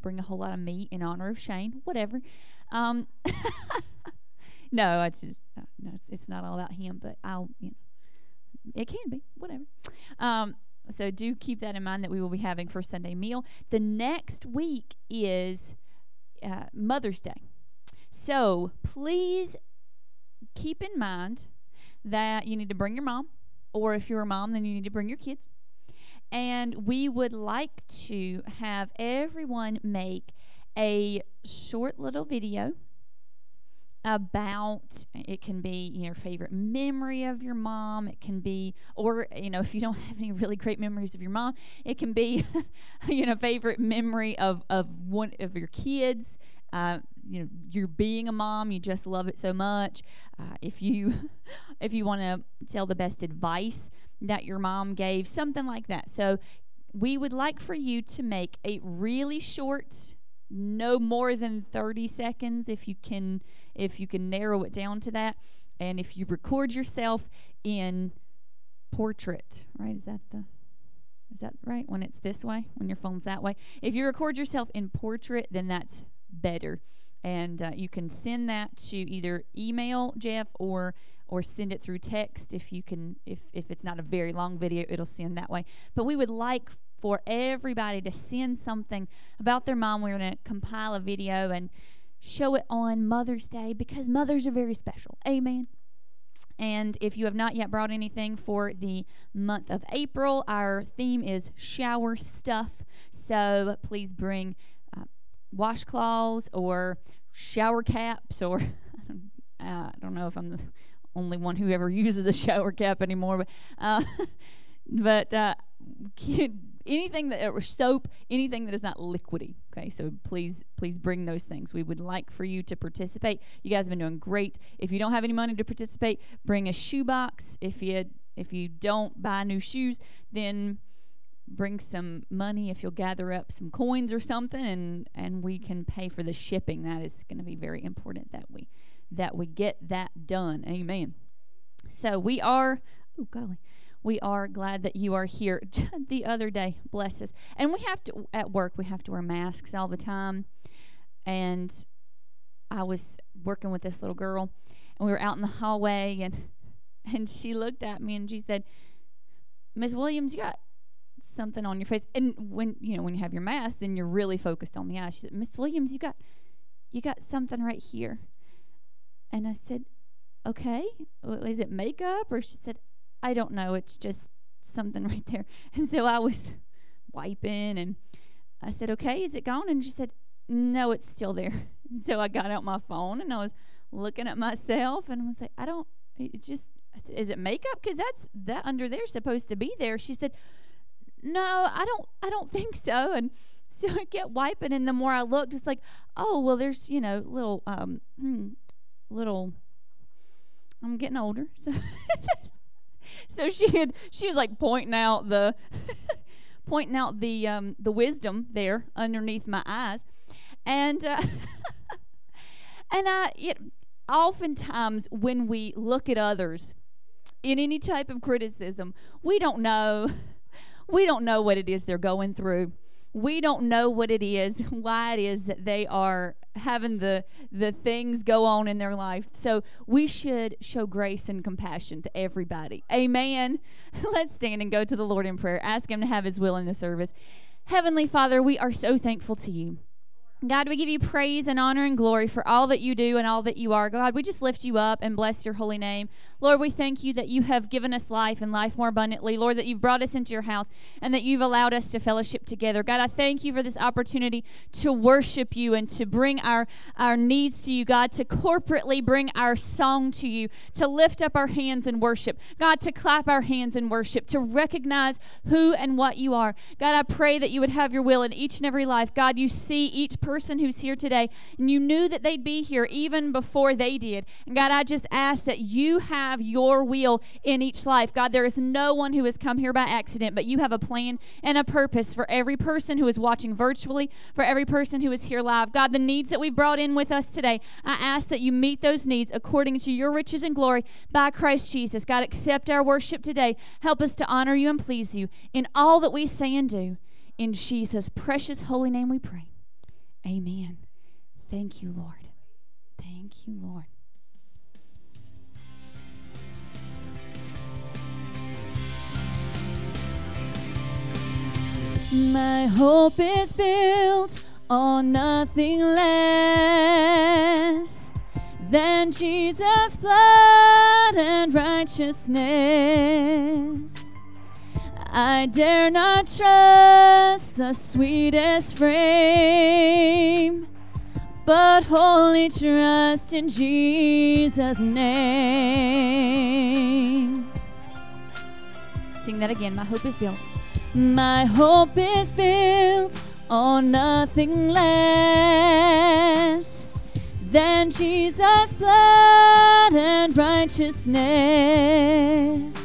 bring a whole lot of meat in honor of Shane, whatever. No, I just, no, it's not all about him, but I'll, you know, it can be, whatever. So do keep that in mind, that we will be having First Sunday meal. The next week is Mother's Day. So please keep in mind that you need to bring your mom, or if you're a mom, then you need to bring your kids. And we would like to have everyone make a short little video about, it can be your favorite memory of your mom, it can be, or, you know, if you don't have any really great memories of your mom, it can be, you know, favorite memory of one of your kids. You know, you're being a mom, you just love it so much. If you want to tell the best advice that your mom gave, something like that. So we would like for you to make a really short, no more than 30 seconds if you can narrow it down to that. And if you record yourself in portrait, right? Is that right? When it's this way, when your phone's that way. If you record yourself in portrait, then that's better. And you can send that to either email Jeff or send it through text if you can. If it's not a very long video, it'll send that way. But we would like for everybody to send something about their mom. We're going to compile a video and show it on Mother's Day, because mothers are very special. Amen. And if you have not yet brought anything for the month of April, our theme is shower stuff. So please bring washcloths or shower caps, or I don't know if I'm the only one who ever uses a shower cap anymore, but anything that, or soap, anything that is not liquidy. Okay, so please bring those things. We would like for you to participate. You guys have been doing great. If you don't have any money to participate, bring a shoe box. If you don't buy new shoes, then bring some money, if you'll gather up some coins or something, and we can pay for the shipping. That is going to be very important that we get that done. Amen. So we are glad that you are here. The other day, bless us. And we have to, at work, we have to wear masks all the time. And I was working with this little girl, and we were out in the hallway, and she looked at me and she said, "Ms. Williams, you got something on your face." And when you have your mask, then you're really focused on the eye. She said, "Miss Williams, you got something right here." And I said, "Okay, well, is it makeup?" Or she said, "I don't know, it's just something right there." And so I was wiping, and I said, "Okay, is it gone?" And she said, "No, it's still there." And so I got out my phone and I was looking at myself, and I was like, "Is it makeup? Because that under there is supposed to be there." She said, "No, I don't think so." And so I kept wiping, and the more I looked, it's like, oh, well, there's, you know, little, I'm getting older. So she was like pointing out the wisdom there underneath my eyes. And, and oftentimes when we look at others in any type of criticism, we don't know what it is they're going through. We don't know what it is, why it is that they are having the things go on in their life. So we should show grace and compassion to everybody. Amen. Let's stand and go to the Lord in prayer. Ask him to have his will in the service. Heavenly Father, we are so thankful to you. God, we give you praise and honor and glory for all that you do and all that you are. God, we just lift you up and bless your holy name. Lord, we thank you that you have given us life and life more abundantly. Lord, that you've brought us into your house and that you've allowed us to fellowship together. God, I thank you for this opportunity to worship you and to bring our needs to you, God, to corporately bring our song to you, to lift up our hands in worship, God, to clap our hands in worship, to recognize who and what you are. God, I pray that you would have your will in each and every life. God, you see each person who's here today, and you knew that they'd be here even before they did. And God, I just ask that you have your will in each life. God, there is no one who has come here by accident, but you have a plan and a purpose for every person who is watching virtually, for every person who is here live. God, the needs that we've brought in with us today, I ask that you meet those needs according to your riches and glory by Christ Jesus. God, accept our worship today. Help us to honor you and please you in all that we say and do. In Jesus' precious holy name we pray. Amen. Thank you, Lord. Thank you, Lord. My hope is built on nothing less than Jesus' blood and righteousness. I dare not trust the sweetest frame, but wholly trust in Jesus' name. Sing that again. My hope is built. My hope is built on nothing less than Jesus' blood and righteousness.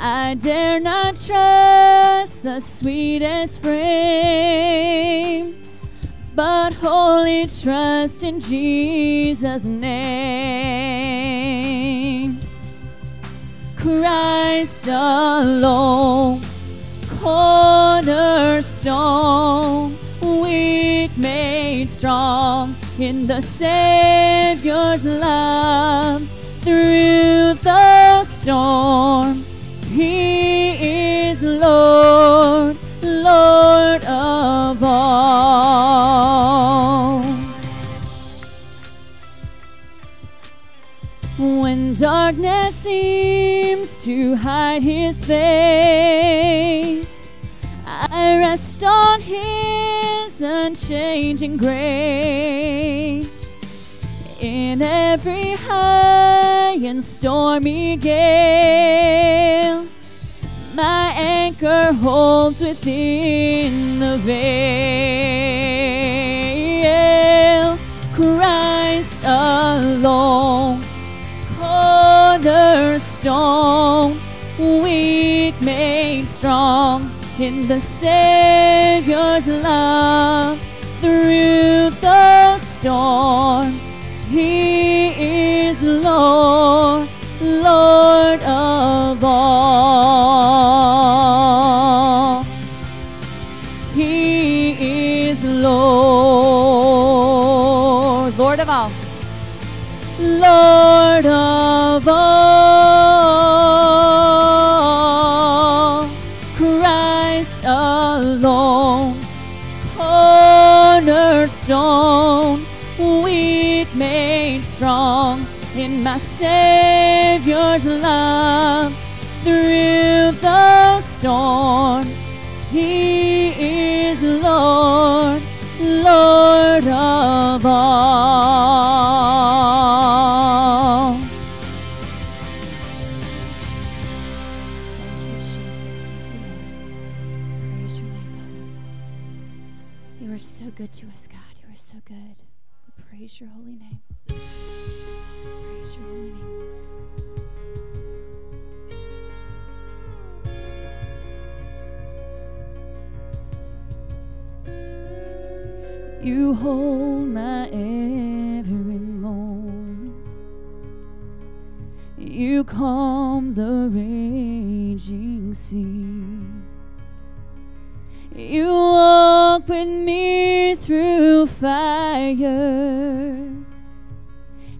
I dare not trust the sweetest frame, but wholly trust in Jesus' name. Christ alone, cornerstone, weak made strong in the Savior's love. Through the storm, He is Lord, Lord of all. When darkness seems to hide His face, I rest on His unchanging grace. In every high and stormy gale, my anchor holds within the veil. Christ alone, cornerstone, weak made strong in the Savior's love. Through the storm, He is Lord, Lord of all. He is Lord, Lord of all, Lord of all. Christ alone, cornerstone, weak made strong in my Savior's love. Through the storm, He is Lord, Lord of all. Thank you, Jesus. Praise your name, Father. You are so good to us, God. You are so good. We praise your holy name. Praise your holy name. You hold my every moment. You calm the raging sea. You walk with me through fire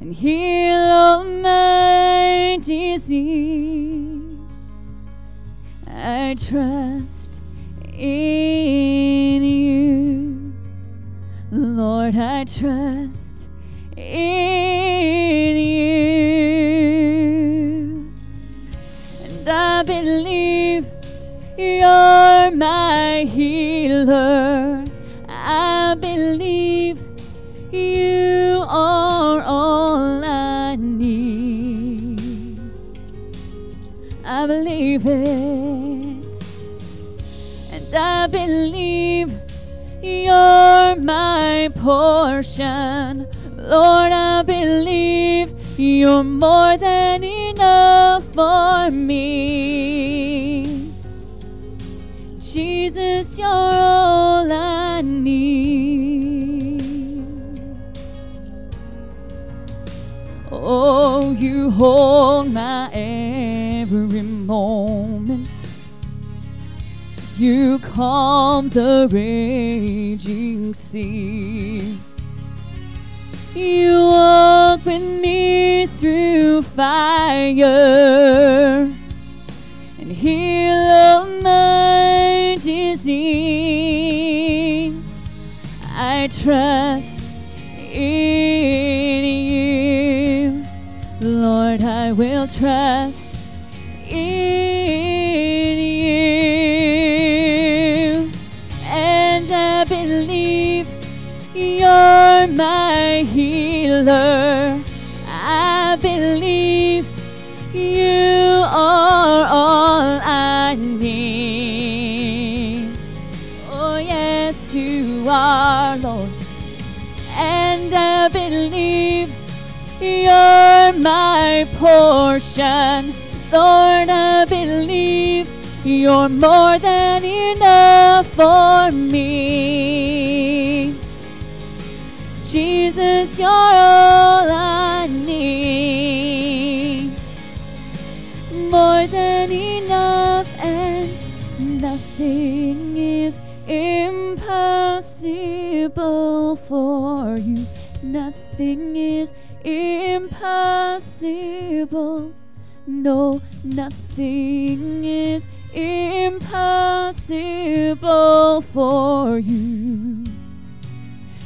and heal all my disease. I trust in you, Lord, I trust in you. And I believe you're my healer. I believe you are all I need. I believe it, and I believe you're my portion. Lord, I believe you're more than enough for me. Jesus, you're all I need. Oh, you hold my every moment. You calm the raging sea. You walk with me through fire and heal my disease. I trust in you, Lord. I will trust in you, and I believe you're my healer. I believe you are all I need. Oh, yes, you are, Lord. And I believe you're my portion. Lord, I believe you're more than enough for me. Jesus, you're all I need. More than enough, and nothing is impossible for you. Nothing is impossible. No, nothing is impossible for you.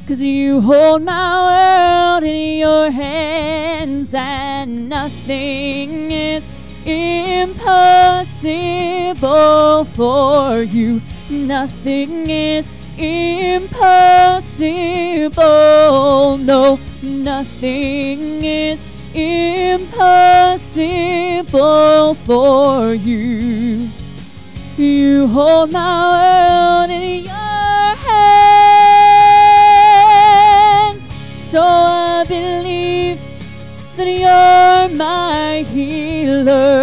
'Cause you hold my world in your hands, and nothing is impossible for you. Nothing is impossible. No, nothing is impossible for you. You hold my world in your so I believe that you're my healer,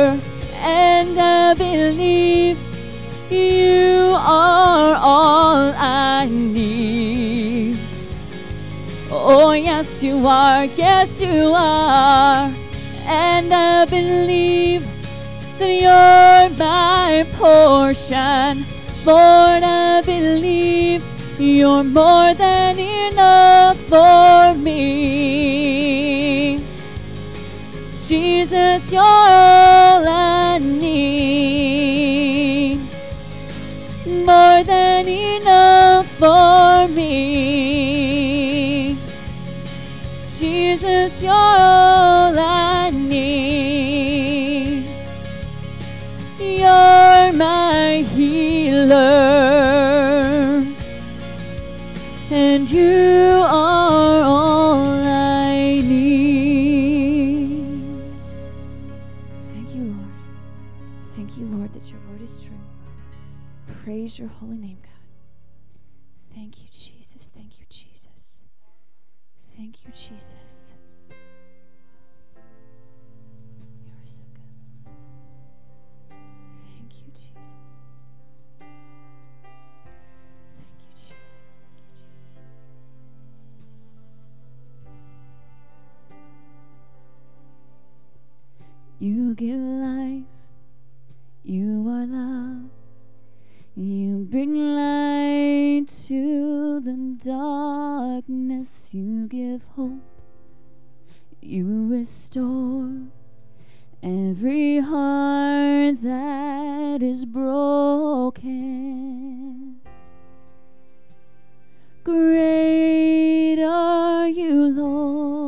and I believe you are all I need. Oh, yes, you are, yes, you are, and I believe that you're my portion. Lord, I believe you're more than enough for me. Jesus, you're all I need. More than enough for me. Jesus, you're all I need. You're my healer. And you are all I need. Thank you, Lord. Thank you, Lord, that your word is true. Praise your holy name, God. Thank you, Jesus. Thank you, Jesus. Thank you, Jesus. You are so good. Thank you, Jesus. You give life, you are love, you bring light to the darkness, you give hope, you restore every heart that is broken. Great are you, Lord.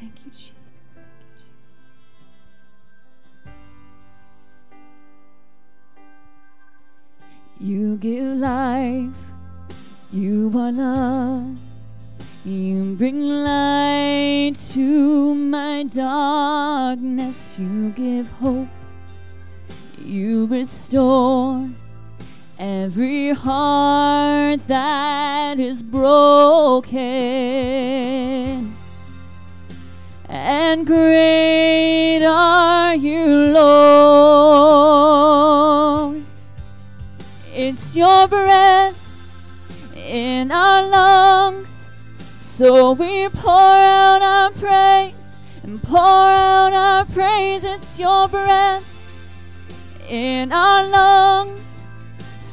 Thank you, Jesus. You give life, you are love, you bring light to my darkness, you give hope, you restore every heart that is broken. And great are you, Lord. It's your breath in our lungs, so we pour out our praise and pour out our praise. It's your breath in our lungs,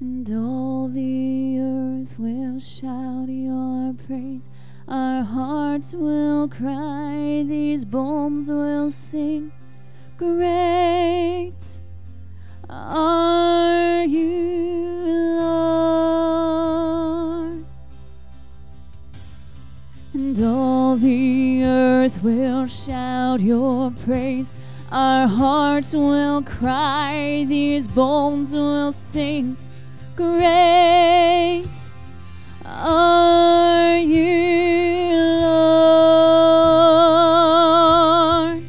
And all the earth will shout your praise. Our hearts will cry. These bones will sing. Great are you, Lord. And all the earth will shout your praise. Our hearts will cry. These bones will sing. Great are you, Lord.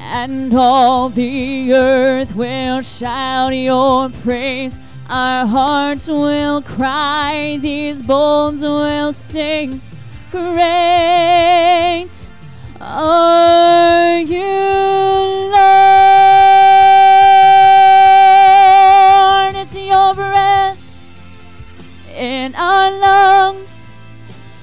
And all the earth will shout your praise. Our hearts will cry. These bones will sing. Great are you, Lord. In our lungs, so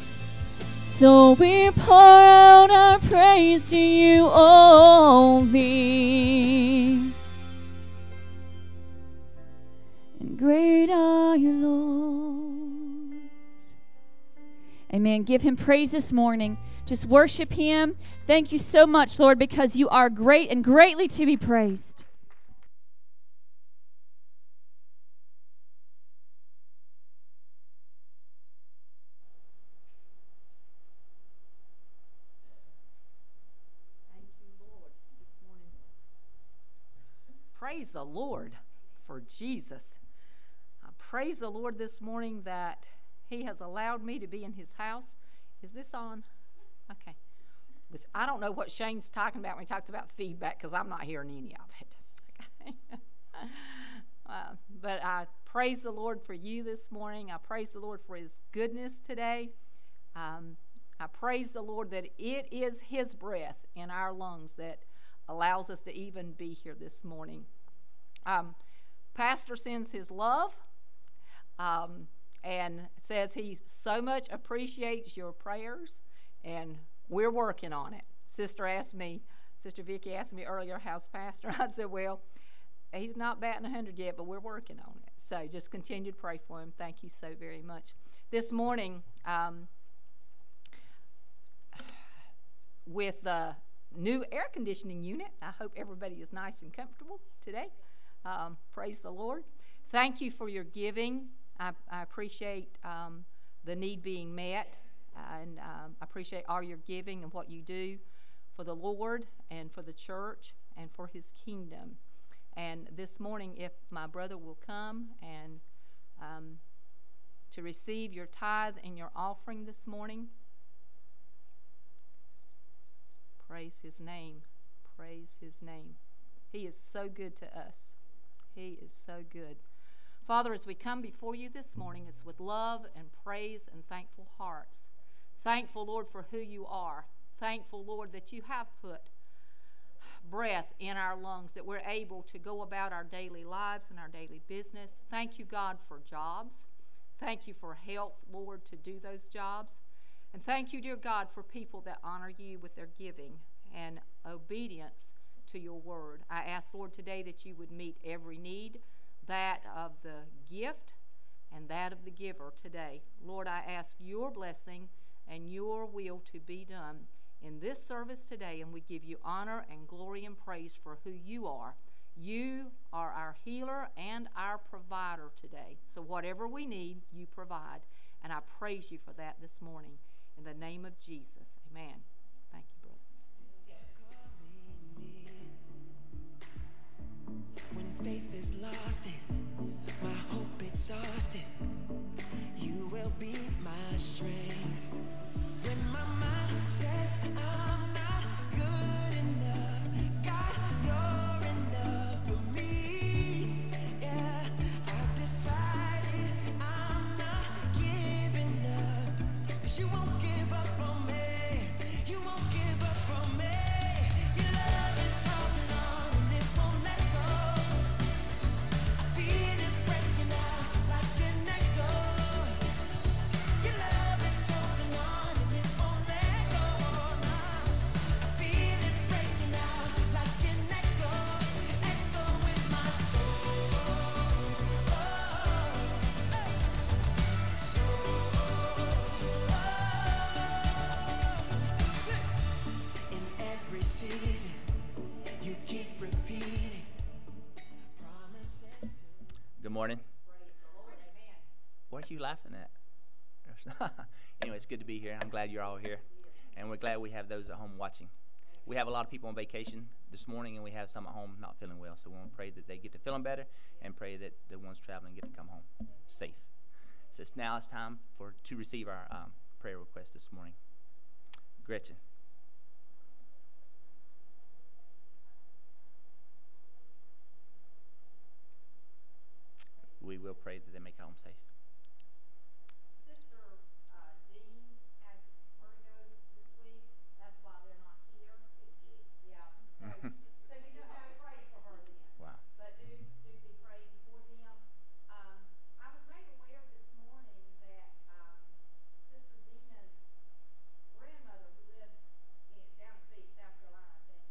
so we pour out our praise to you only. And great are you, Lord. Amen. Give him praise this morning. Just worship him. Thank you so much, Lord, because you are great and greatly to be praised. Praise the Lord for Jesus. I praise the Lord this morning that he has allowed me to be in his house. Is this on? Okay. I don't know what Shane's talking about when he talks about feedback, because I'm not hearing any of it. But I praise the Lord for you this morning. I praise the Lord for his goodness today. I praise the Lord that it is his breath in our lungs that allows us to even be here this morning. Pastor sends his love and says he so much appreciates your prayers, and we're working on it. Sister Vicki asked me earlier, how's Pastor? I said, well, he's not batting 100 yet, but we're working on it. So just continue to pray for him. Thank you so very much. This morning, with the new air conditioning unit, I hope everybody is nice and comfortable today. Praise the Lord. Thank you for your giving. I appreciate the need being met, and I appreciate all your giving and what you do for the Lord and for the church and for his kingdom. And this morning, if my brother will come and to receive your tithe and your offering this morning. Praise his name. Praise his name. He is so good to us. He is so good. Father, as we come before you this morning, it's with love and praise and thankful hearts. Thankful, Lord, for who you are. Thankful, Lord, that you have put breath in our lungs, that we're able to go about our daily lives and our daily business. Thank you, God, for jobs. Thank you for help, Lord, to do those jobs. And thank you, dear God, for people that honor you with their giving and obedience to your word. I ask, Lord, today that you would meet every need, that of the gift and that of the giver today. Lord, I ask your blessing and your will to be done in this service today, and we give you honor and glory and praise for who you are. You are our healer and our provider today. So whatever we need, you provide. And I praise you for that this morning. In the name of Jesus, amen. Thank you, brother. When faith is lost and my hope exhausted, you will be my strength. When my mind says I'm not good enough, God, you're enough for me. Yeah, I've decided I'm not giving up, 'cause you won't give up on me. Good morning. What are you laughing at? Anyway, it's good to be here. I'm glad you're all here. And we're glad we have those at home watching. We have a lot of people on vacation this morning, and we have some at home not feeling well. So we want to pray that they get to feeling better and pray that the ones traveling get to come home safe. So now it's time to receive our prayer request this morning. Gretchen. We will pray that they make it home safe. Sister Dean has vertigo this week. That's why they're not here. Yeah. So you know how to pray for her then. Wow. But do be praying for them. I was made aware this morning that Sister Dina's grandmother, who lives down at the beach, South Carolina, I think,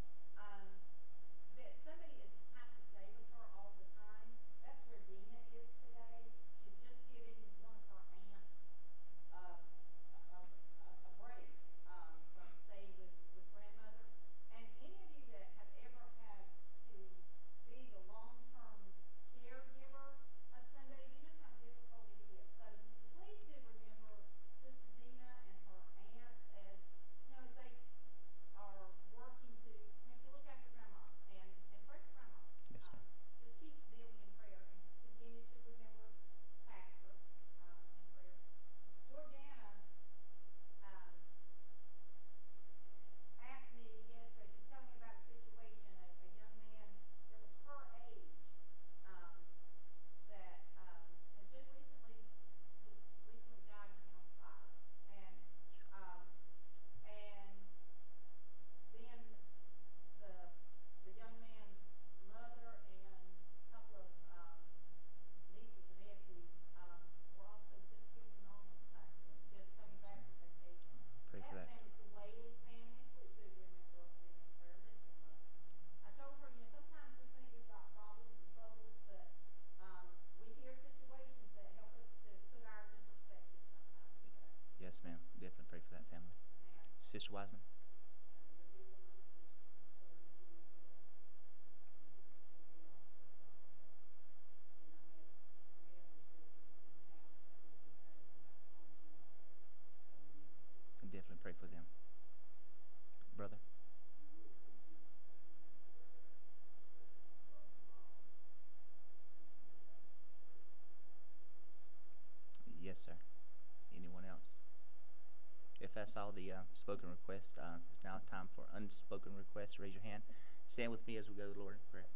that somebody is has to stay with her all the time. That's where Dina is. Yes, ma'am. Definitely pray for that family. Sister Wiseman. And definitely pray for them. Brother. Yes, sir. Anyone else? If that's all the spoken requests, it's now time for unspoken requests. Raise your hand. Stand with me as we go to the Lord in prayer.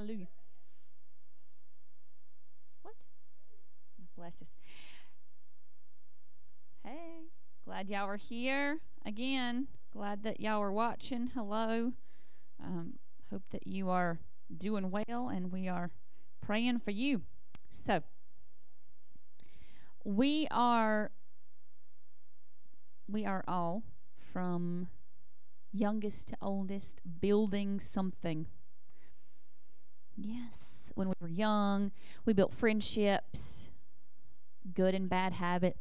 Hallelujah. What? Bless us. Hey, glad y'all are here again. Glad that y'all are watching. Hello. Hope that you are doing well, and we are praying for you. So, we are all, from youngest to oldest, building something. Yes, when we were young, we built friendships, good and bad habits,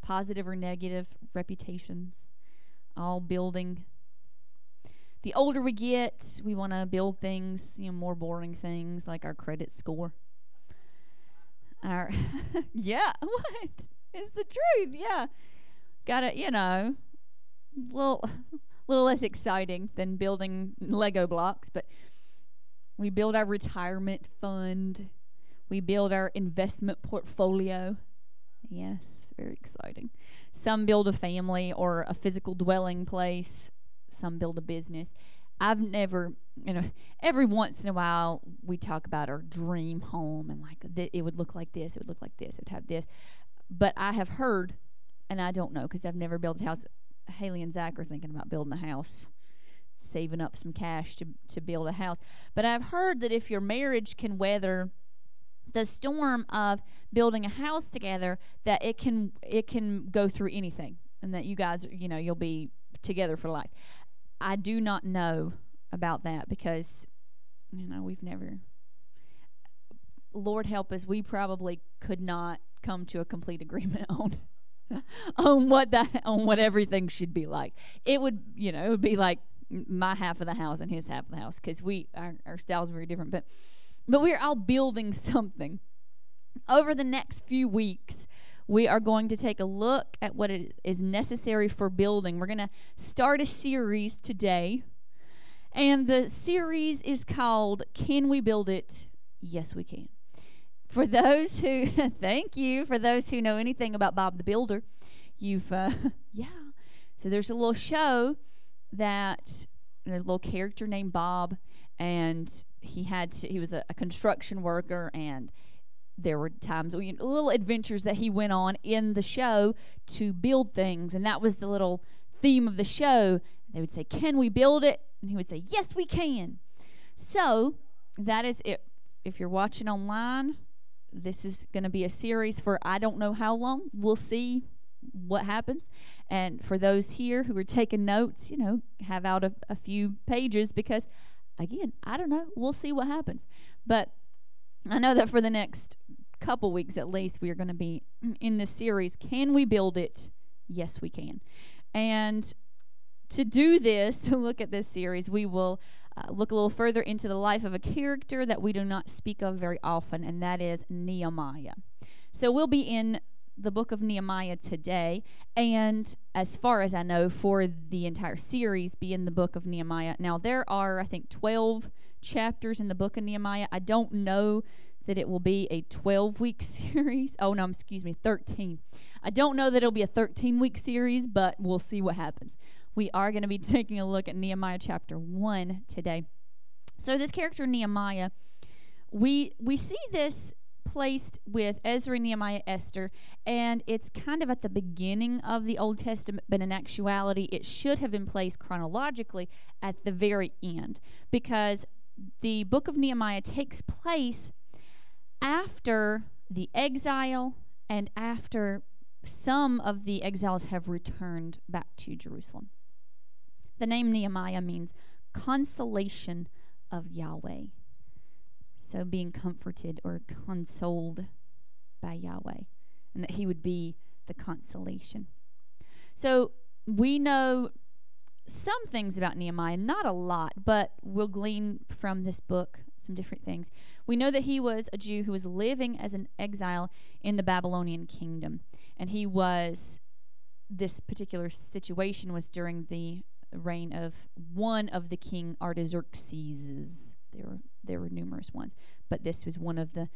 positive or negative reputations, all building. The older we get, we want to build things, you know, more boring things like our credit score. Our yeah, what? It's the truth, yeah. Got it, you know, a little less exciting than building Lego blocks, but we build our retirement fund. We build our investment portfolio. Yes, very exciting. Some build a family or a physical dwelling place. Some build a business. I've never, you know, every once in a while we talk about our dream home and like it would look like this, it would look like this, it would have this. But I have heard, and I don't know because I've never built a house. Haley and Zach are thinking about building a house, saving up some cash to build a house. But I've heard that if your marriage can weather the storm of building a house together, that it can go through anything, and that you guys, you know, you'll be together for life. I do not know about that because, you know, we've never. Lord help us, we probably could not come to a complete agreement on what everything should be like. It would, you know, it would be like my half of the house and his half of the house because our styles are very different. But we're all building something. Over the next few weeks, we are going to take a look at what is necessary for building. We're going to start a series today, and the series is called "Can We Build It?" Yes, we can. For those who, thank you, for those who know anything about Bob the Builder, so there's a little show that, there's a little character named Bob, and he was a construction worker, and there were times, little adventures that he went on in the show to build things, and that was the little theme of the show. They would say, "Can we build it?" And he would say, "Yes, we can." So that is it. If you're watching online, this is going to be a series for I don't know how long. We'll see what happens. And for those here who are taking notes, you know, have out a few pages because, again, I don't know. We'll see what happens. But I know that for the next couple weeks at least, we are going to be in this series, Can We Build It? Yes, we can. And to do this, to look at this series, we will look a little further into the life of a character that we do not speak of very often, and that is Nehemiah. So we'll be in the book of Nehemiah today, and as far as I know, for the entire series, be in the book of Nehemiah. Now, there are, I think, 12 chapters in the book of Nehemiah. I don't know that it will be a 12-week series. Oh, no, excuse me, 13. I don't know that it'll be a 13-week series, but we'll see what happens. We are going to be taking a look at Nehemiah chapter 1 today. So this character Nehemiah, we see this placed with Ezra, Nehemiah, Esther, and it's kind of at the beginning of the Old Testament, but in actuality it should have been placed chronologically at the very end because the book of Nehemiah takes place after the exile and after some of the exiles have returned back to Jerusalem. The name Nehemiah means consolation of Yahweh. So being comforted or consoled by Yahweh. And that he would be the consolation. So we know some things about Nehemiah, not a lot, but we'll glean from this book some different things. We know that he was a Jew who was living as an exile in the Babylonian kingdom. And this particular situation was during the reign of one of the king Artaxerxes. There were numerous ones, but this was one of the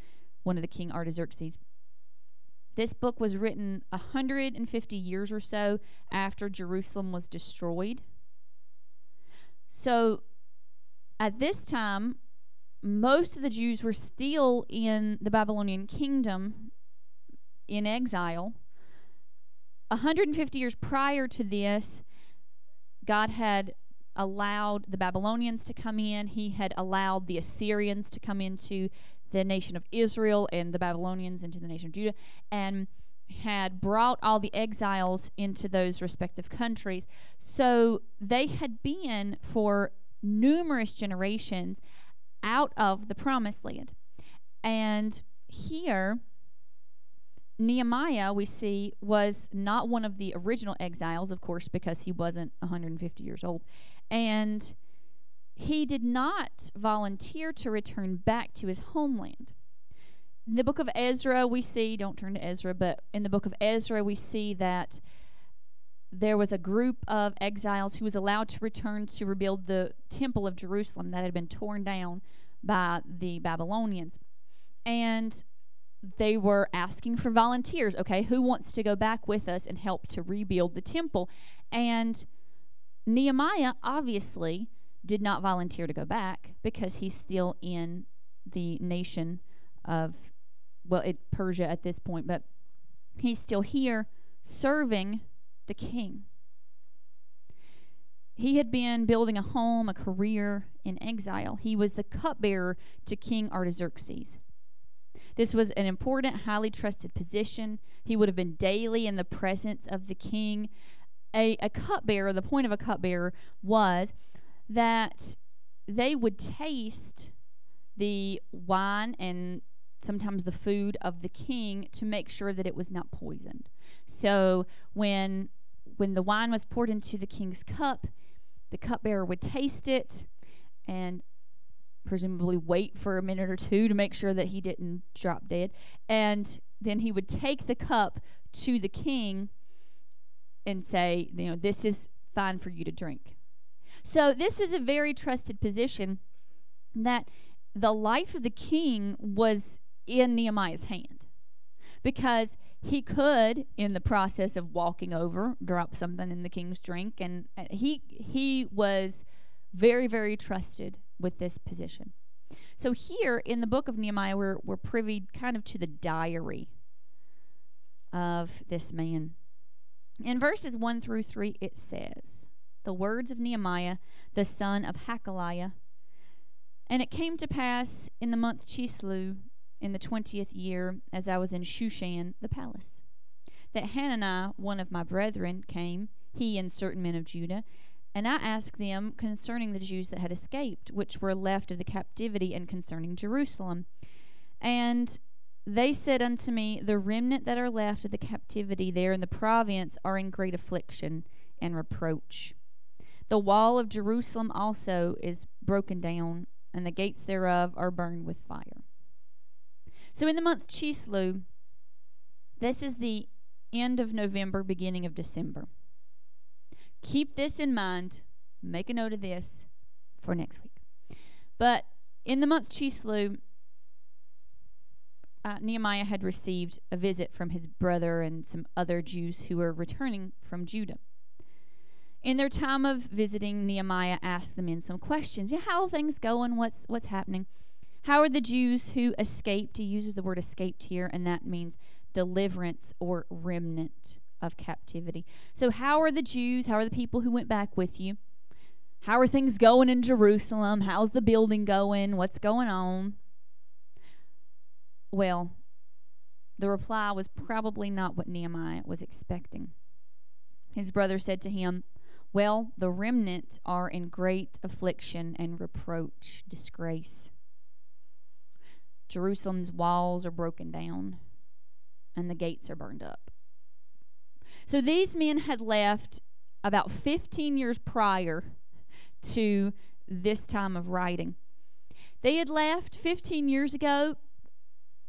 king Artaxerxes. This book was written 150 years or so after Jerusalem was destroyed. So At this time, most of the Jews were still in the Babylonian kingdom in exile. 150 years prior to this, God had allowed the Babylonians to come in. He had allowed the Assyrians to come into the nation of Israel and the Babylonians into the nation of Judah, and had brought all the exiles into those respective countries. So they had been for numerous generations out of the promised land. And here, Nehemiah, we see, was not one of the original exiles, of course, because he wasn't 150 years old. And he did not volunteer to return back to his homeland. In the book of Ezra, we see, don't turn to Ezra, but in the book of Ezra, we see that there was a group of exiles who was allowed to return to rebuild the temple of Jerusalem that had been torn down by the Babylonians. And they were asking for volunteers. Okay, who wants to go back with us and help to rebuild the temple? And Nehemiah obviously did not volunteer to go back because he's still in the nation of, well, Persia at this point, but he's still here serving the king. He had been building a home, a career in exile. He was the cupbearer to King Artaxerxes. This was an important, highly trusted position. He would have been daily in the presence of the king. A cupbearer, the point of a cupbearer was that they would taste the wine and sometimes the food of the king to make sure that it was not poisoned. So when the wine was poured into the king's cup, the cupbearer would taste it and presumably wait for a minute or two to make sure that he didn't drop dead. And then he would take the cup to the king and say, you know, this is fine for you to drink. So this was a very trusted position that the life of the king was in Nehemiah's hand, because he could, in the process of walking over, drop something in the king's drink, and he was very, very trusted with this position. So here in the book of Nehemiah, we're privy kind of to the diary of this man. In verses 1 through 3, it says, "The words of Nehemiah, the son of Hakaliah. And it came to pass in the month Chislu, in the 20th year, as I was in Shushan, the palace, that Hananiah, one of my brethren, came, he and certain men of Judah, and I asked them concerning the Jews that had escaped, which were left of the captivity, and concerning Jerusalem. And they said unto me, the remnant that are left of the captivity there in the province are in great affliction and reproach. The wall of Jerusalem also is broken down, and the gates thereof are burned with fire." So in the month Chislu, this is the end of November, beginning of December. Keep this in mind. Make a note of this for next week. But in the month Chislu, Nehemiah had received a visit from his brother and some other Jews who were returning from Judah. In their time of visiting, Nehemiah asked the men some questions. Yeah, how are things going? What's happening? How are the Jews who escaped? He uses the word escaped here, and that means deliverance or remnant of captivity. So how are the Jews? How are the people who went back with you? How are things going in Jerusalem? How's the building going? What's going on? Well, the reply was probably not what Nehemiah was expecting. His brother said to him, "Well, the remnant are in great affliction and reproach, disgrace. Jerusalem's walls are broken down, and the gates are burned up." So these men had left about 15 years prior to this time of writing. They had left 15 years ago,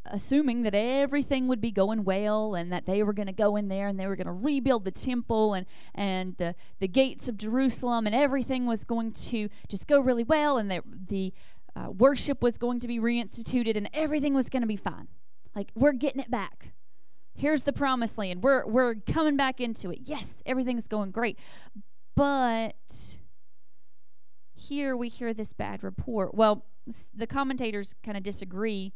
assuming that everything would be going well and that they were going to go in there and they were going to rebuild the temple and the gates of Jerusalem, and everything was going to just go really well, and the worship was going to be reinstituted, and everything was going to be fine. Like, we're getting it back. Here's the promised land. We're coming back into it. Yes, everything's going great. But here we hear this bad report. Well, the commentators kind of disagree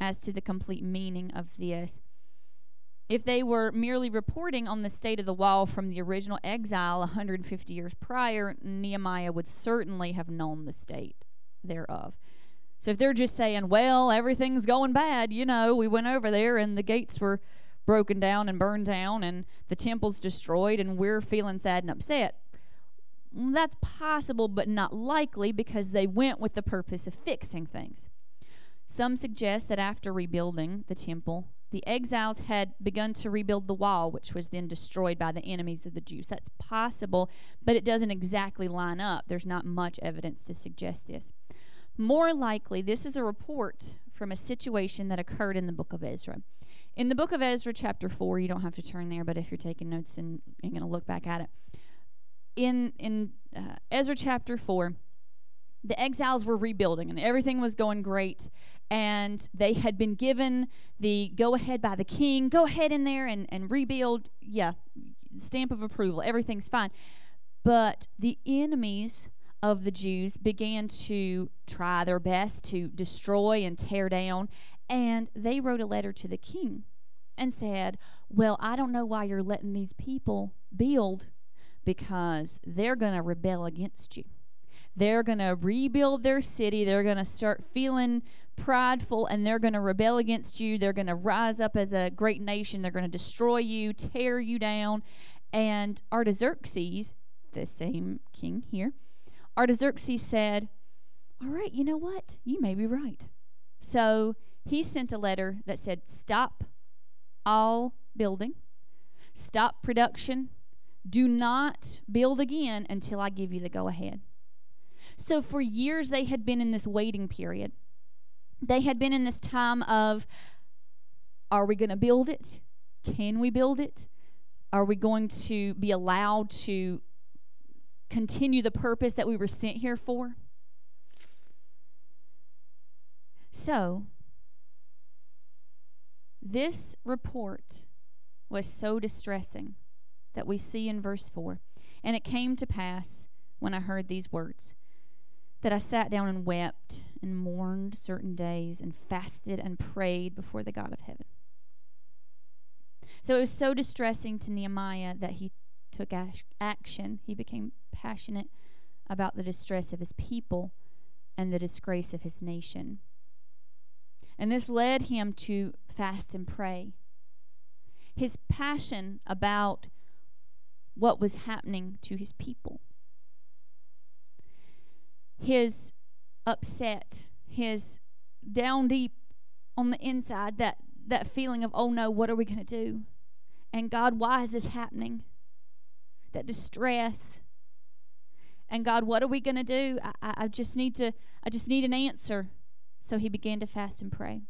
as to the complete meaning of this. If they were merely reporting on the state of the wall from the original exile 150 years prior, Nehemiah would certainly have known the state thereof. So if they're just saying, well, everything's going bad, you know, we went over there and the gates were broken down and burned down and the temple's destroyed and we're feeling sad and upset, that's possible but not likely, because they went with the purpose of fixing things. Some suggest that after rebuilding the temple, the exiles had begun to rebuild the wall, which was then destroyed by the enemies of the Jews. That's possible, but it doesn't exactly line up. There's not much evidence to suggest this. More likely, this is a report from a situation that occurred in the book of Ezra. In the book of Ezra, chapter 4, you don't have to turn there, but if you're taking notes and you're going to look back at it. In Ezra chapter 4, the exiles were rebuilding and everything was going great, and they had been given the go-ahead by the king, go ahead in there and rebuild, stamp of approval, everything's fine. But the enemies of the Jews began to try their best to destroy and tear down, and they wrote a letter to the king and said, well, I don't know why you're letting these people build, because they're going to rebel against you. They're going to rebuild their city. They're going to start feeling prideful, and they're going to rebel against you. They're going to rise up as a great nation. They're going to destroy you, tear you down. And Artaxerxes, the same king here, Artaxerxes said, all right, you know what? You may be right. So he sent a letter that said, stop all building, stop production, do not build again until I give you the go-ahead. So for years they had been in this waiting period. They had been in this time of, are we going to build it? Can we build it? Are we going to be allowed to continue the purpose that we were sent here for? So this report was so distressing that we see in verse 4. And it came to pass, when I heard these words, that I sat down and wept and mourned certain days and fasted and prayed before the God of heaven. So it was so distressing to Nehemiah that he took action. He became passionate about the distress of his people and the disgrace of his nation. And this led him to fast and pray. His passion about what was happening to his people, his upset, his down deep on the inside, that feeling of, oh no, what are we going to do? And God, why is this happening? That distress. And God, what are we going to do? I just need an answer. So he began to fast and pray.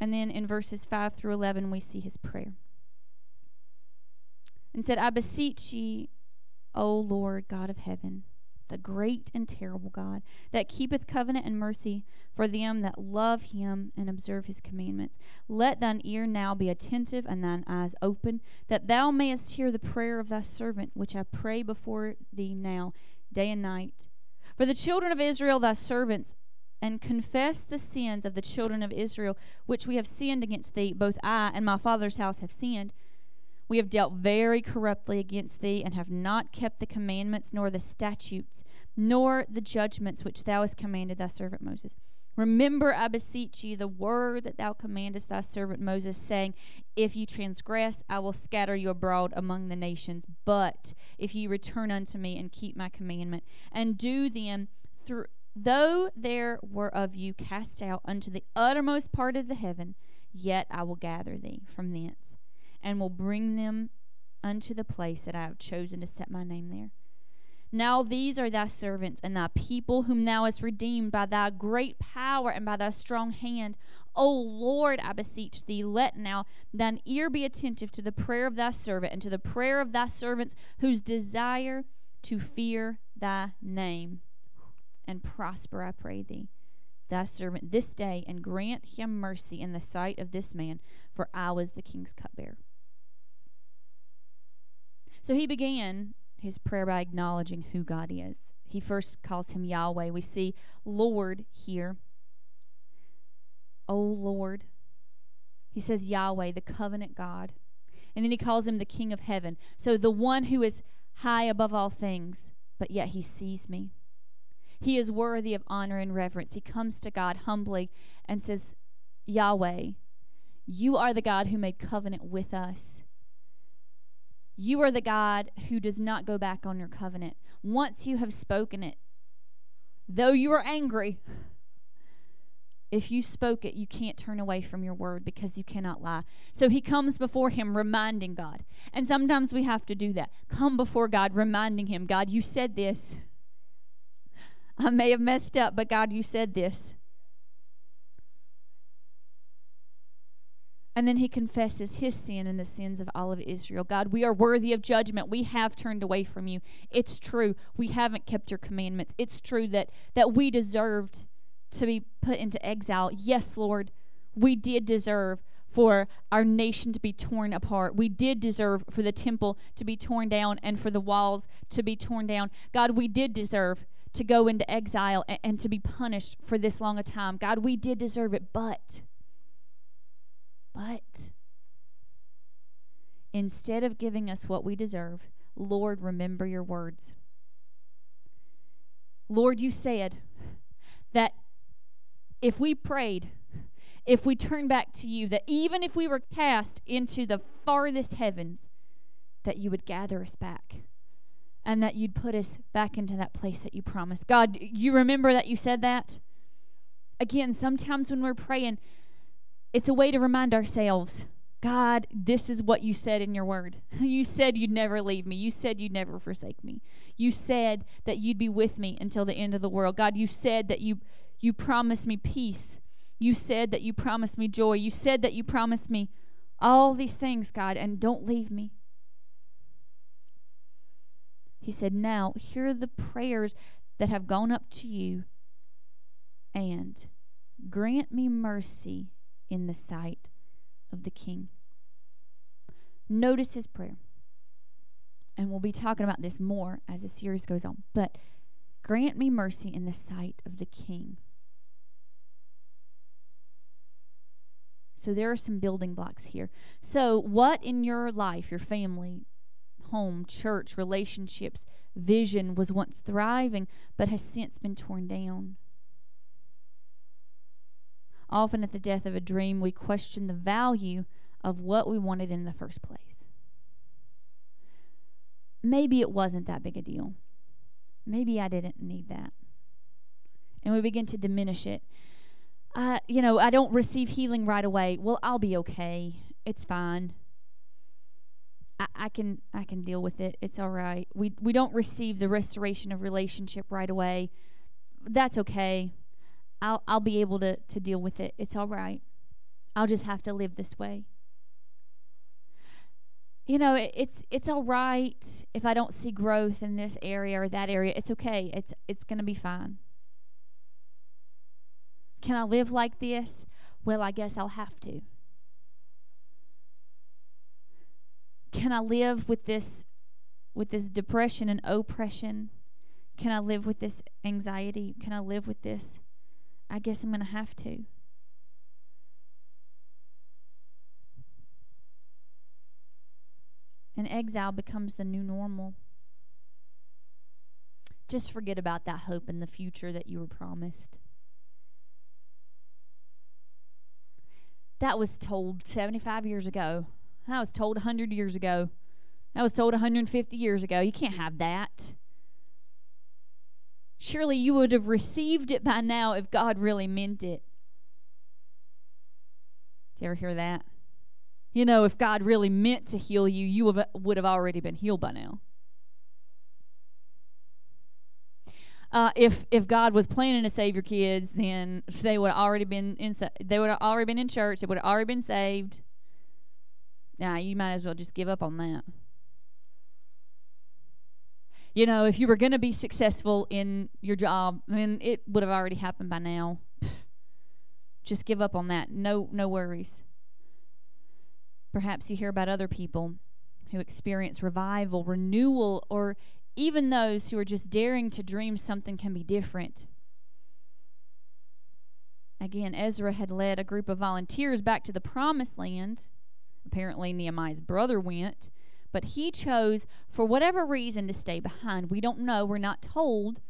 And then in verses 5 through 11, we see his prayer. And said, I beseech ye, O Lord God of heaven, the great and terrible God, that keepeth covenant and mercy for them that love him and observe his commandments. Let thine ear now be attentive and thine eyes open, that thou mayest hear the prayer of thy servant, which I pray before thee now, day and night. For the children of Israel, thy servants, and confess the sins of the children of Israel, which we have sinned against thee. Both I and my father's house have sinned. We have dealt very corruptly against thee, and have not kept the commandments, nor the statutes, nor the judgments which thou hast commanded thy servant Moses. Remember, I beseech ye, the word that thou commandest thy servant Moses, saying, if ye transgress, I will scatter you abroad among the nations. But if ye return unto me and keep my commandment, and do them, though there were of you cast out unto the uttermost part of the heaven, yet I will gather thee from thence, and will bring them unto the place that I have chosen to set my name there. Now these are thy servants and thy people, whom thou hast redeemed by thy great power and by thy strong hand. O Lord, I beseech thee, let now thine ear be attentive to the prayer of thy servant, and to the prayer of thy servants, whose desire to fear thy name and prosper, I pray thee, thy servant this day, and grant him mercy in the sight of this man, for I was the king's cupbearer. So he began his prayer by acknowledging who God is. He first calls him Yahweh. We see Lord here. O Lord. He says Yahweh, the covenant God. And then he calls him the King of Heaven. So the one who is high above all things, but yet he sees me. He is worthy of honor and reverence. He comes to God humbly and says, Yahweh, you are the God who made covenant with us. You are the God who does not go back on your covenant. Once you have spoken it, though you are angry, if you spoke it, you can't turn away from your word because you cannot lie. So he comes before him reminding God. And sometimes we have to do that. Come before God reminding him, God, you said this. I may have messed up, but God, you said this. And then he confesses his sin and the sins of all of Israel. God, we are worthy of judgment. We have turned away from you. It's true. We haven't kept your commandments. It's true that we deserved to be put into exile. Yes, Lord, we did deserve for our nation to be torn apart. We did deserve for the temple to be torn down and for the walls to be torn down. God, we did deserve to go into exile and to be punished for this long a time. God, we did deserve it, but instead of giving us what we deserve, Lord, remember your words. Lord, you said that if we prayed, if we turned back to you, that even if we were cast into the farthest heavens, that you would gather us back and that you'd put us back into that place that you promised. God, you remember that you said that? Again, sometimes when we're praying, it's a way to remind ourselves, God, this is what you said in your word. You said you'd never leave me. You said you'd never forsake me. You said that you'd be with me until the end of the world. God, you said that you promised me peace. You said that you promised me joy. You said that you promised me all these things, God, and don't leave me. He said, now here are the prayers that have gone up to you, and grant me mercy in the sight of the king. Notice his prayer. And we'll be talking about this more as the series goes on. But grant me mercy in the sight of the king. So there are some building blocks here. So what in your life, your family, home, church, relationships, vision was once thriving but has since been torn down? Often at the death of a dream, we question the value of what we wanted in the first place. Maybe it wasn't that big a deal. Maybe I didn't need that. And we begin to diminish it. I don't receive healing right away. Well, I'll be okay. It's fine. I can deal with it. It's all right. We don't receive the restoration of relationship right away. That's okay. I'll be able to deal with it. It's all right. I'll just have to live this way. It's all right if I don't see growth in this area or that area. It's okay. It's going to be fine. Can I live like this? Well, I guess I'll have to. Can I live with this depression and oppression? Can I live with this anxiety? Can I live with this? I guess I'm going to have to. And exile becomes the new normal. Just forget about that hope in the future that you were promised. That was told 75 years ago. That was told 100 years ago. That was told 150 years ago. You can't have that. Surely you would have received it by now if God really meant it. Did you ever hear that? If God really meant to heal you, you would have already been healed by now. If God was planning to save your kids, then they would have already been in church. They would have already been saved. Now, you might as well just give up on that. If you were going to be successful in your job, then it would have already happened by now. Just give up on that. No worries. Perhaps you hear about other people who experience revival, renewal, or even those who are just daring to dream something can be different. Again, Ezra had led a group of volunteers back to the promised land. Apparently, Nehemiah's brother went, but he chose, for whatever reason, to stay behind. We don't know. We're not told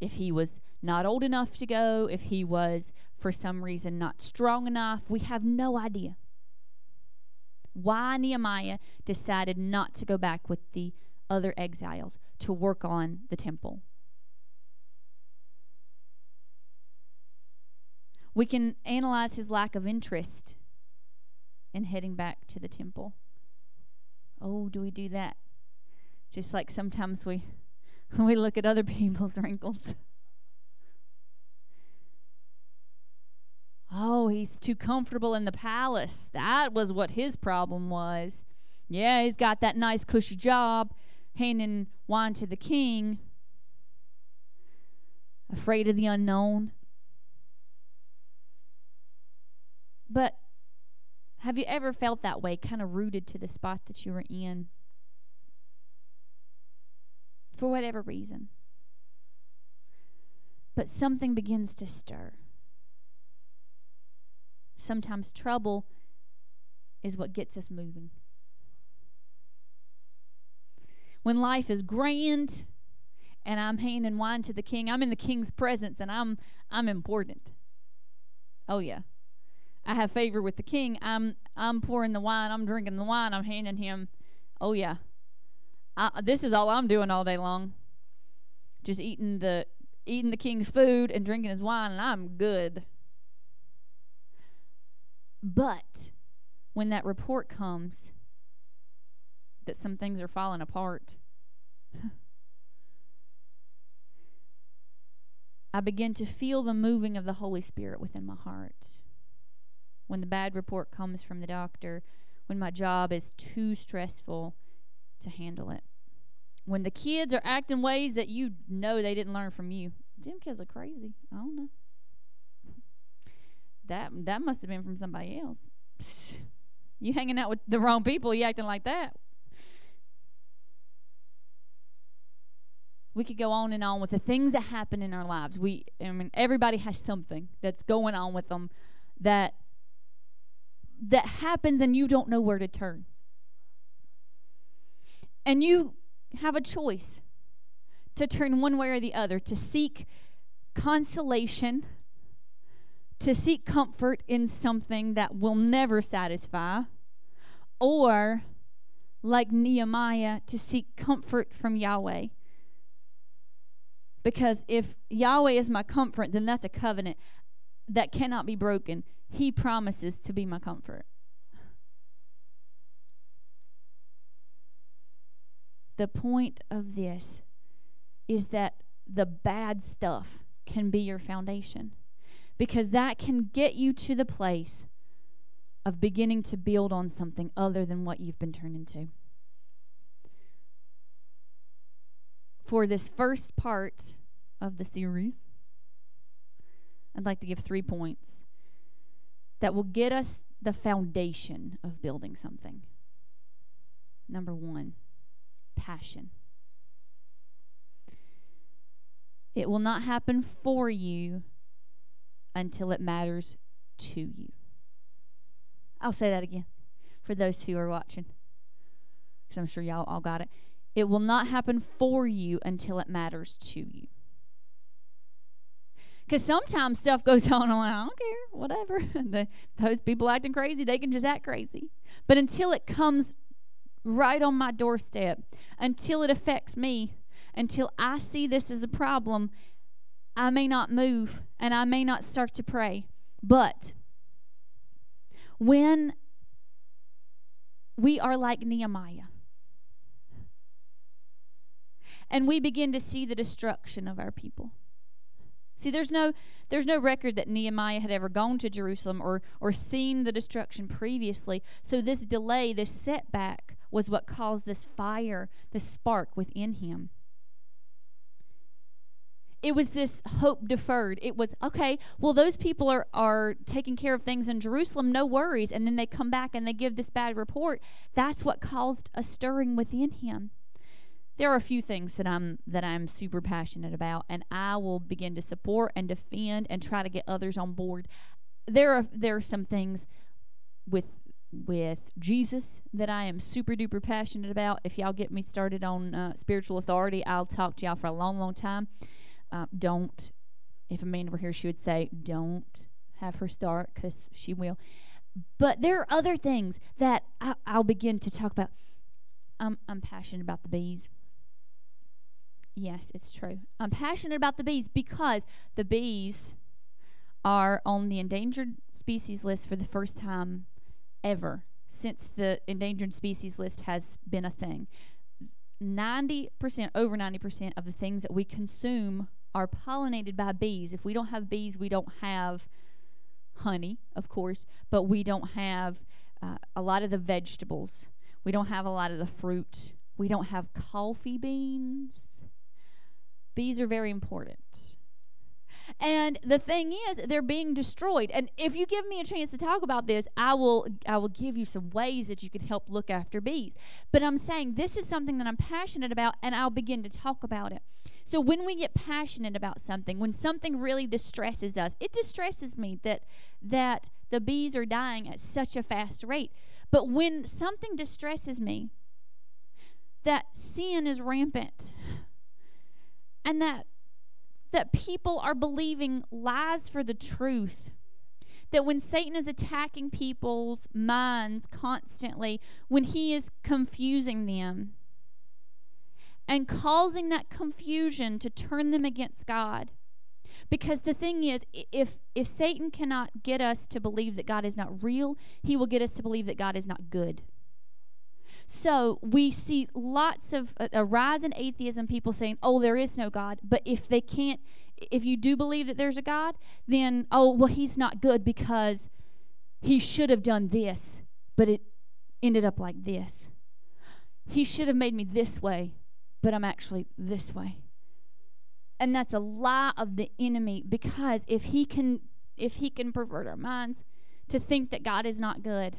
if he was not old enough to go, if he was, for some reason, not strong enough. We have no idea why Nehemiah decided not to go back with the other exiles to work on the temple. We can analyze his lack of interest in heading back to the temple. Oh, do we do that? Just like sometimes we look at other people's wrinkles. Oh, he's too comfortable in the palace. That was what his problem was. Yeah, he's got that nice cushy job, handing wine to the king. Afraid of the unknown. But have you ever felt that way, kind of rooted to the spot that you were in? For whatever reason. But something begins to stir. Sometimes trouble is what gets us moving. When life is grand and I'm handing wine to the king, I'm in the king's presence and I'm important. Oh yeah. I have favor with the king. I'm pouring the wine, I'm drinking the wine, I'm handing him. Oh yeah. This is all I'm doing all day long. Just eating the king's food and drinking his wine, and I'm good. But when that report comes that some things are falling apart, I begin to feel the moving of the Holy Spirit within my heart. When the bad report comes from the doctor, when my job is too stressful to handle it, when the kids are acting ways that you know they didn't learn from you. Them kids are crazy. I don't know. That must have been from somebody else. You hanging out with the wrong people, you acting like that. We could go on with the things that happen in our lives. Everybody has something that's going on with them that happens and you don't know where to turn. And you have a choice to turn one way or the other, to seek consolation, to seek comfort in something that will never satisfy, or, like Nehemiah, to seek comfort from Yahweh. Because if Yahweh is my comfort, then that's a covenant that cannot be broken. He promises to be my comfort. The point of this is that the bad stuff can be your foundation, because that can get you to the place of beginning to build on something other than what you've been turned into. For this first part of the series, I'd like to give 3 points that will get us the foundation of building something. Number 1, passion. It will not happen for you until it matters to you. I'll say that again for those who are watching, because I'm sure y'all all got it. It will not happen for you until it matters to you. Because sometimes stuff goes on and I'm like, I don't care, whatever. Those people acting crazy, they can just act crazy. But until it comes right on my doorstep, until it affects me, until I see this as a problem, I may not move and I may not start to pray. But when we are like Nehemiah and we begin to see the destruction of our people. See, there's no record that Nehemiah had ever gone to Jerusalem or seen the destruction previously. So this delay, this setback was what caused this fire, this spark within him. it was this hope deferred. It was, okay, well, those people are taking care of things in Jerusalem, no worries. And then they come back and they give this bad report. That's what caused a stirring within him. There are a few things that I'm super passionate about, and I will begin to support and defend and try to get others on board. There are some things with Jesus that I am super duper passionate about. If y'all get me started on spiritual authority, I'll talk to y'all for a long, long time. Don't, if Amanda were here, she would say, don't have her start, because she will. But there are other things that I'll begin to talk about. I'm passionate about the bees. Yes, it's true. I'm passionate about the bees because the bees are on the endangered species list for the first time ever since the endangered species list has been a thing. 90%, over 90% of the things that we consume are pollinated by bees. If we don't have bees, we don't have honey, of course, but we don't have a lot of the vegetables. We don't have a lot of the fruit. We don't have coffee beans. Bees are very important. And the thing is, they're being destroyed. And if you give me a chance to talk about this, I will give you some ways that you can help look after bees. But I'm saying this is something that I'm passionate about, and I'll begin to talk about it. So when we get passionate about something, when something really distresses us, it distresses me that the bees are dying at such a fast rate. But when something distresses me, that sin is rampant, and that people are believing lies for the truth, that when Satan is attacking people's minds constantly, when he is confusing them and causing that confusion to turn them against God. Because the thing is, if Satan cannot get us to believe that God is not real, he will get us to believe that God is not good. So we see lots of a rise in atheism, people saying, oh, there is no God. But if they can't, if you do believe that there's a God, then, oh, well, he's not good because he should have done this, but it ended up like this. He should have made me this way, but I'm actually this way. And that's a lie of the enemy, because if he can pervert our minds to think that God is not good,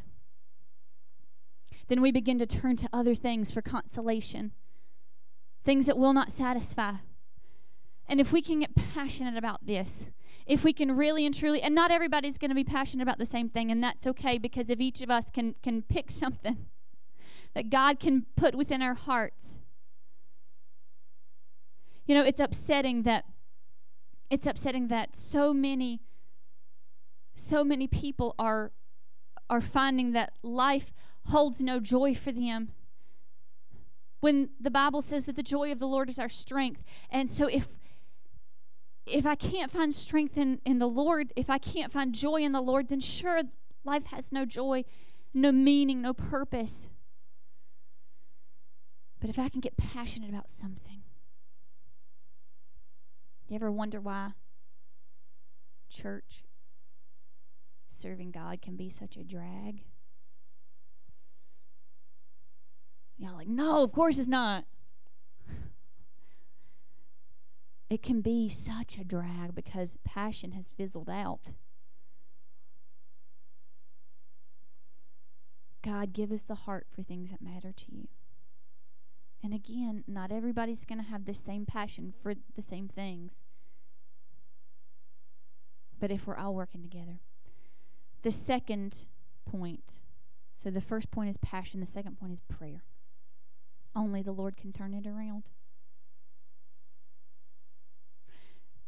then we begin to turn to other things for consolation, things that will not satisfy. And if we can get passionate about this, if we can really and truly, and not everybody's going to be passionate about the same thing, and that's okay, because if each of us can pick something that God can put within our hearts. You know, it's upsetting that so many people are finding that life holds no joy for them, when the Bible says that the joy of the Lord is our strength. And so if I can't find strength in the Lord, if I can't find joy in the Lord, then sure, life has no joy, no meaning, no purpose. But if I can get passionate about something, you ever wonder why church, serving God, can be such a drag? Y'all like, no, of course it's not. It can be such a drag because passion has fizzled out. God, give us the heart for things that matter to you. And again, not everybody's going to have the same passion for the same things. But if we're all working together. The second point. So the first point is passion. The second point is prayer. Only the Lord can turn it around.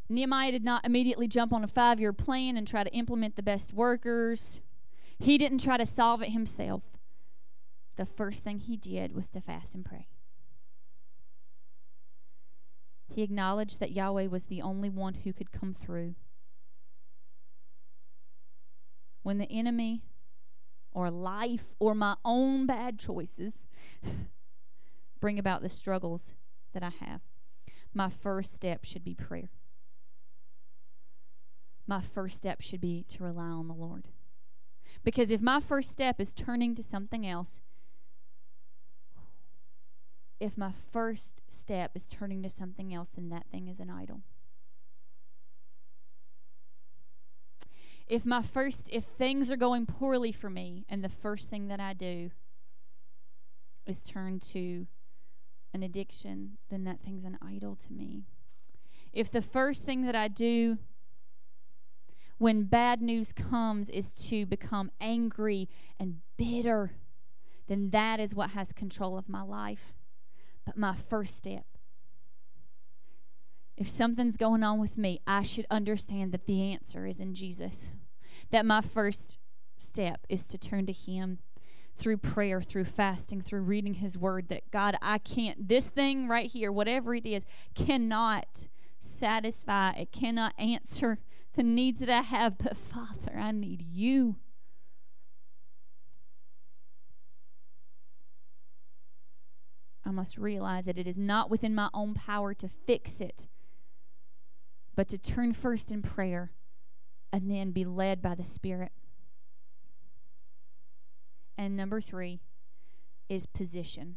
Nehemiah did not immediately jump on a 5-year plan and try to implement the best workers. He didn't try to solve it himself. The first thing he did was to fast and pray. He acknowledged that Yahweh was the only one who could come through. When the enemy or life or my own bad choices bring about the struggles that I have, my first step should be prayer. My first step should be to rely on the Lord. Because if my first step is turning to something else, then that thing is an idol. If things are going poorly for me, and the first thing that I do is turn to an addiction, then that thing's an idol to me. If the first thing that I do when bad news comes is to become angry and bitter, then that is what has control of my life. But my first step, if something's going on with me, I should understand that the answer is in Jesus. That my first step is to turn to Him through prayer, through fasting, through reading His Word. That, God, this thing right here, whatever it is, cannot satisfy. It cannot answer the needs that I have. But, Father, I need You. I must realize that it is not within my own power to fix it, but to turn first in prayer and then be led by the Spirit. And number 3 is position.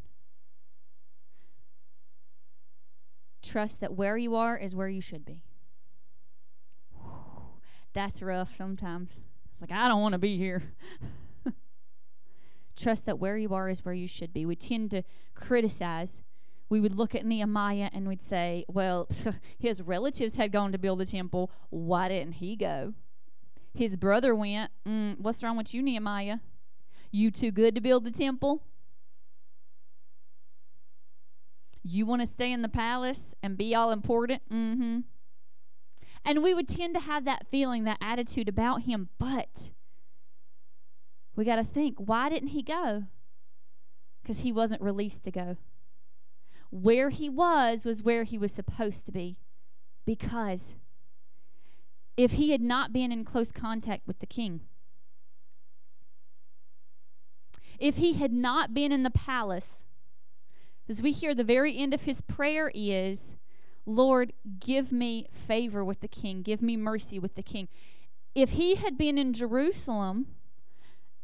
Trust that where you are is where you should be. Whew, that's rough sometimes. It's like, I don't want to be here. Trust that where you are is where you should be. We tend to criticize. We would look at Nehemiah and we'd say, well, his relatives had gone to build the temple. Why didn't he go? His brother went. What's wrong with you, Nehemiah? You too good to build the temple? You want to stay in the palace and be all important? Mm-hmm. And we would tend to have that feeling, that attitude about him. But we got to think, why didn't he go? Because he wasn't released to go. Where he was where he was supposed to be, because if he had not been in close contact with the king, if he had not been in the palace, as we hear the very end of his prayer is, Lord, give me favor with the king, give me mercy with the king. If he had been in Jerusalem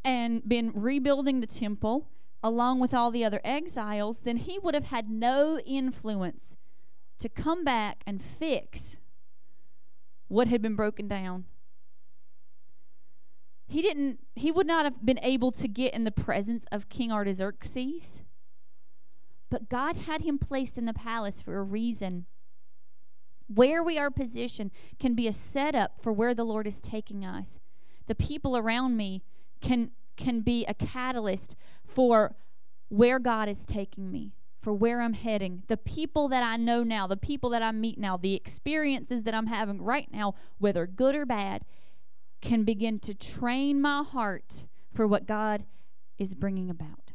and been rebuilding the temple, along with all the other exiles, then he would have had no influence to come back and fix what had been broken down. He would not have been able to get in the presence of King Artaxerxes, but God had him placed in the palace for a reason. Where we are positioned can be a setup for where the Lord is taking us. The people around me can be a catalyst for where God is taking me, for where I'm heading. The people that I know now, the people that I meet now, the experiences that I'm having right now, whether good or bad, can begin to train my heart for what God is bringing about.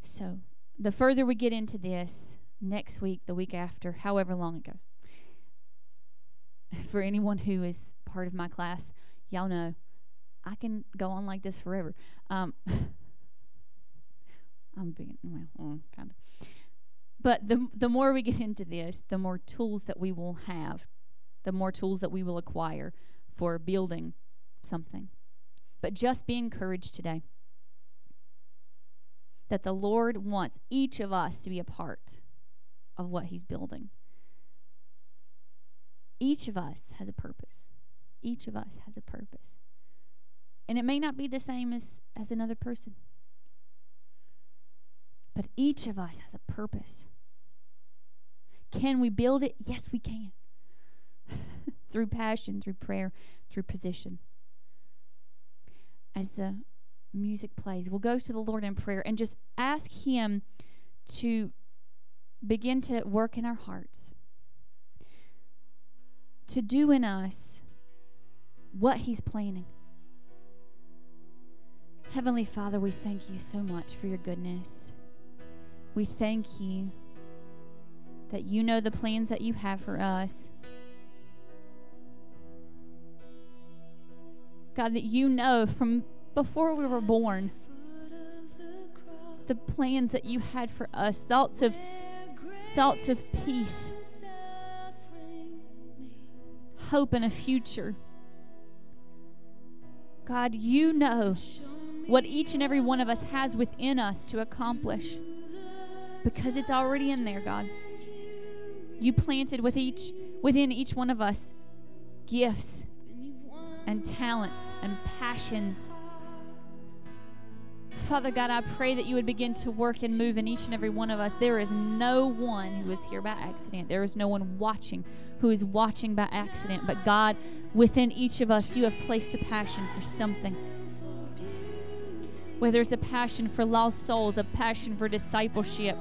So, the further we get into this, next week, the week after, however long it goes, for anyone who is part of my class, y'all know I can go on like this forever. I'm being, well, kind of. But the more we get into this, the more tools that we will have, the more tools that we will acquire for building something. But just be encouraged today that the Lord wants each of us to be a part of what He's building. Each of us has a purpose. Each of us has a purpose. And it may not be the same as another person. But each of us has a purpose. Can we build it? Yes, we can. Through passion, through prayer, through position. As the music plays, we'll go to the Lord in prayer and just ask Him to begin to work in our hearts, to do in us what He's planning. Heavenly Father, we thank You so much for Your goodness. We thank You that You know the plans that You have for us. God, that You know from before we were born the plans that You had for us, thoughts of peace, hope and a future. God, You know what each and every one of us has within us to accomplish, because it's already in there, God. You planted within each one of us gifts and talents and passions. Father God, I pray that you would begin to work and move in each and every one of us. There is no one who is here by accident. There is no one watching who is watching by accident. But God, within each of us, you have placed a passion for something. Whether it's a passion for lost souls, a passion for discipleship,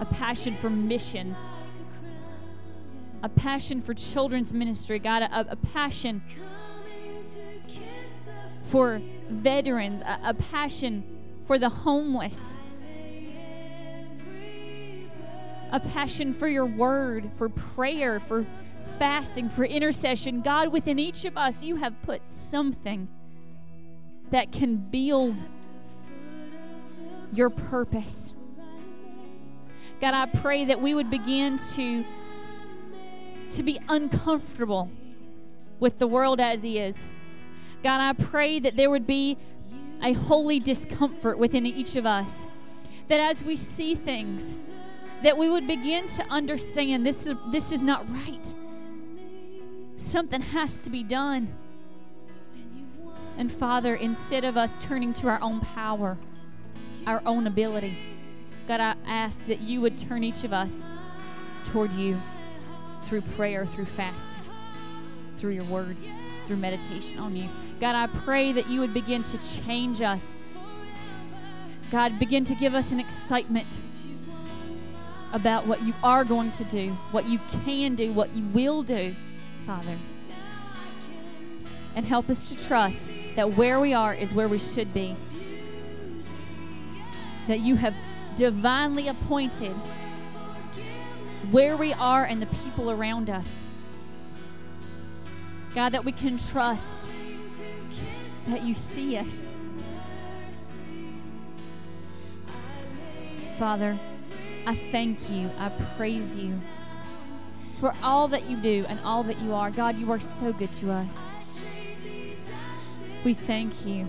a passion for missions, a passion for children's ministry, God, a passion for veterans, a passion for the homeless, a passion for your word, for prayer, for fasting, for intercession. God, within each of us, you have put something that can build your purpose. God, I pray that we would begin to be uncomfortable with the world as he is. God, I pray that there would be a holy discomfort within each of us, that as we see things, that we would begin to understand this is not right. Something has to be done. And Father, instead of us turning to our own power, our own ability, God, I ask that you would turn each of us toward you through prayer, through fasting, through your word, through meditation on you. God, I pray that you would begin to change us. God, begin to give us an excitement about what you are going to do, what you can do, what you will do, Father. And help us to trust that where we are is where we should be. That you have divinely appointed where we are and the people around us. God, that we can trust that you see us. Father, I thank you. I praise you for all that you do and all that you are. God, you are so good to us. We thank you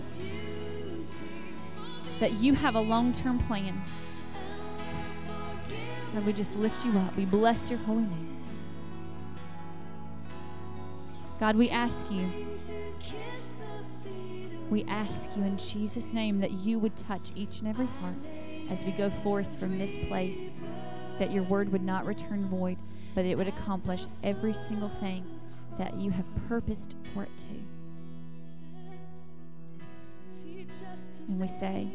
that you have a long-term plan. God, we just lift you up. We bless your holy name. God, we ask you in Jesus' name that you would touch each and every heart as we go forth from this place, that your word would not return void, but it would accomplish every single thing that you have purposed for it to. And we say,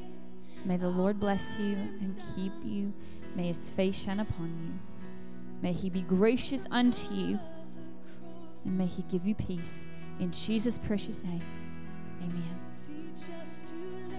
may the Lord bless you and keep you. May his face shine upon you. May he be gracious unto you. And may he give you peace. In Jesus' precious name, amen.